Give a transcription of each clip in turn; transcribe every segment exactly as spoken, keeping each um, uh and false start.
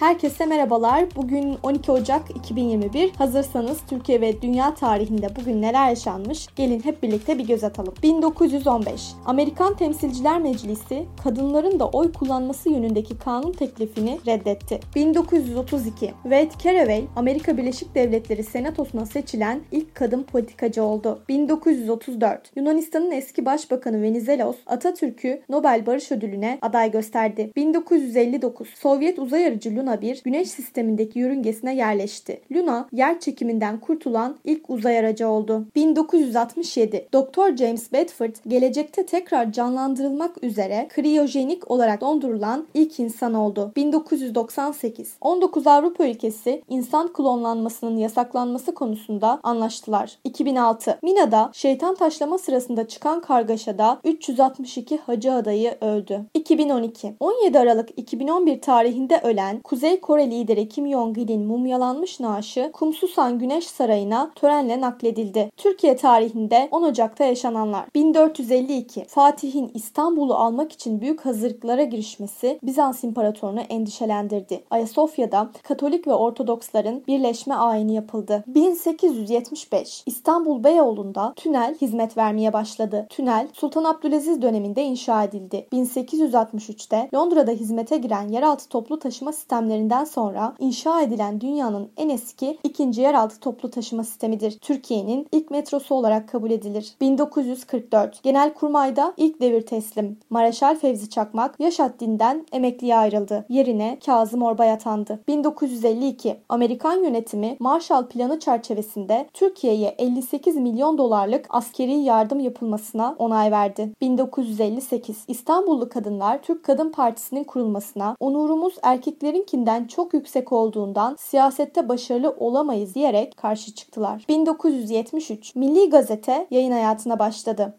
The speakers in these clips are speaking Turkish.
Herkese merhabalar. Bugün on iki Ocak iki bin yirmi bir. Hazırsanız Türkiye ve dünya tarihinde bugün neler yaşanmış? Gelin hep birlikte bir göz atalım. bin dokuz yüz on beş. Amerikan Temsilciler Meclisi kadınların da oy kullanması yönündeki kanun teklifini reddetti. bin dokuz yüz otuz iki. Hattie Caraway, Amerika Birleşik Devletleri Senatosu'na seçilen ilk kadın politikacı oldu. bin dokuz yüz otuz dört. Yunanistan'ın eski başbakanı Venizelos, Atatürk'ü Nobel Barış Ödülü'ne aday gösterdi. bin dokuz yüz elli dokuz. Sovyet uzay aracı Luna bir Güneş sistemindeki yörüngesine yerleşti. Luna, yer çekiminden kurtulan ilk uzay aracı oldu. bin dokuz yüz altmış yedi. Doktor James Bedford, gelecekte tekrar canlandırılmak üzere kriyojenik olarak dondurulan ilk insan oldu. bin dokuz yüz doksan sekiz. on dokuz Avrupa ülkesi insan klonlanmasının yasaklanması konusunda anlaştılar. iki bin altı. Mina'da şeytan taşlama sırasında çıkan kargaşada üç yüz altmış iki hacı adayı öldü. iki bin on iki. on yedi Aralık iki bin on bir tarihinde ölen Kuzey Kore lideri Kim Jong-il'in mumyalanmış naaşı Kumsusan Güneş Sarayı'na törenle nakledildi. Türkiye tarihinde on Ocak'ta yaşananlar. bin dört yüz elli iki. Fatih'in İstanbul'u almak için büyük hazırlıklara girişmesi Bizans İmparatorunu endişelendirdi. Ayasofya'da Katolik ve Ortodoksların birleşme ayini yapıldı. bin sekiz yüz yetmiş beş. İstanbul Beyoğlu'nda tünel hizmet vermeye başladı. Tünel Sultan Abdülaziz döneminde inşa edildi. bin sekiz yüz altmış üçte Londra'da hizmete giren yeraltı toplu taşıma sistemi sistemlerinden sonra inşa edilen dünyanın en eski ikinci yeraltı toplu taşıma sistemidir. Türkiye'nin ilk metrosu olarak kabul edilir. bin dokuz yüz kırk dört. Genelkurmay'da ilk devir teslim. Mareşal Fevzi Çakmak yaş haddinden emekliye ayrıldı. Yerine Kazım Orbay atandı. bin dokuz yüz elli iki. Amerikan yönetimi Marshall Planı çerçevesinde Türkiye'ye elli sekiz milyon dolarlık askeri yardım yapılmasına onay verdi. bin dokuz yüz elli sekiz. İstanbullu kadınlar Türk Kadın Partisi'nin kurulmasına, onurumuz erkeklerin kinden çok yüksek olduğundan siyasette başarılı olamayız diyerek karşı çıktılar. bin dokuz yüz yetmiş üç. Milli Gazete yayın hayatına başladı.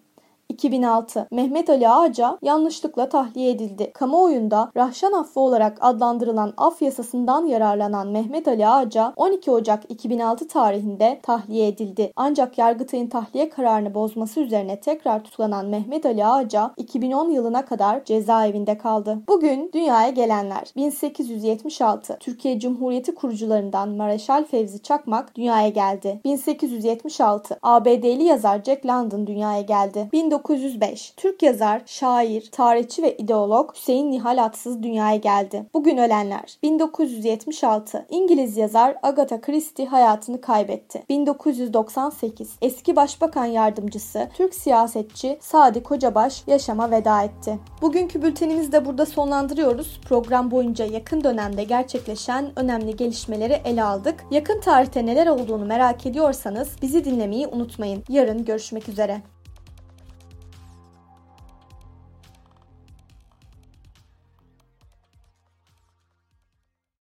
iki bin altı. Mehmet Ali Ağca yanlışlıkla tahliye edildi. Kamuoyunda Rahşan Affı olarak adlandırılan af yasasından yararlanan Mehmet Ali Ağca on iki Ocak iki bin altı tarihinde tahliye edildi. Ancak Yargıtay'ın tahliye kararını bozması üzerine tekrar tutuklanan Mehmet Ali Ağca iki bin on yılına kadar cezaevinde kaldı. Bugün dünyaya gelenler. bin sekiz yüz yetmiş altı. Türkiye Cumhuriyeti kurucularından Mareşal Fevzi Çakmak dünyaya geldi. bin sekiz yüz yetmiş altı. A B D'li yazar Jack London dünyaya geldi. bin dokuz yüz beş. Türk yazar, şair, tarihçi ve ideolog Hüseyin Nihal Atsız dünyaya geldi. Bugün ölenler. bin dokuz yüz yetmiş altı. İngiliz yazar Agatha Christie hayatını kaybetti. bin dokuz yüz doksan sekiz. Eski Başbakan Yardımcısı, Türk siyasetçi Sadi Kocabaş yaşama veda etti. Bugünkü bültenimizi de burada sonlandırıyoruz. Program boyunca yakın dönemde gerçekleşen önemli gelişmeleri ele aldık. Yakın tarihte neler olduğunu merak ediyorsanız bizi dinlemeyi unutmayın. Yarın görüşmek üzere.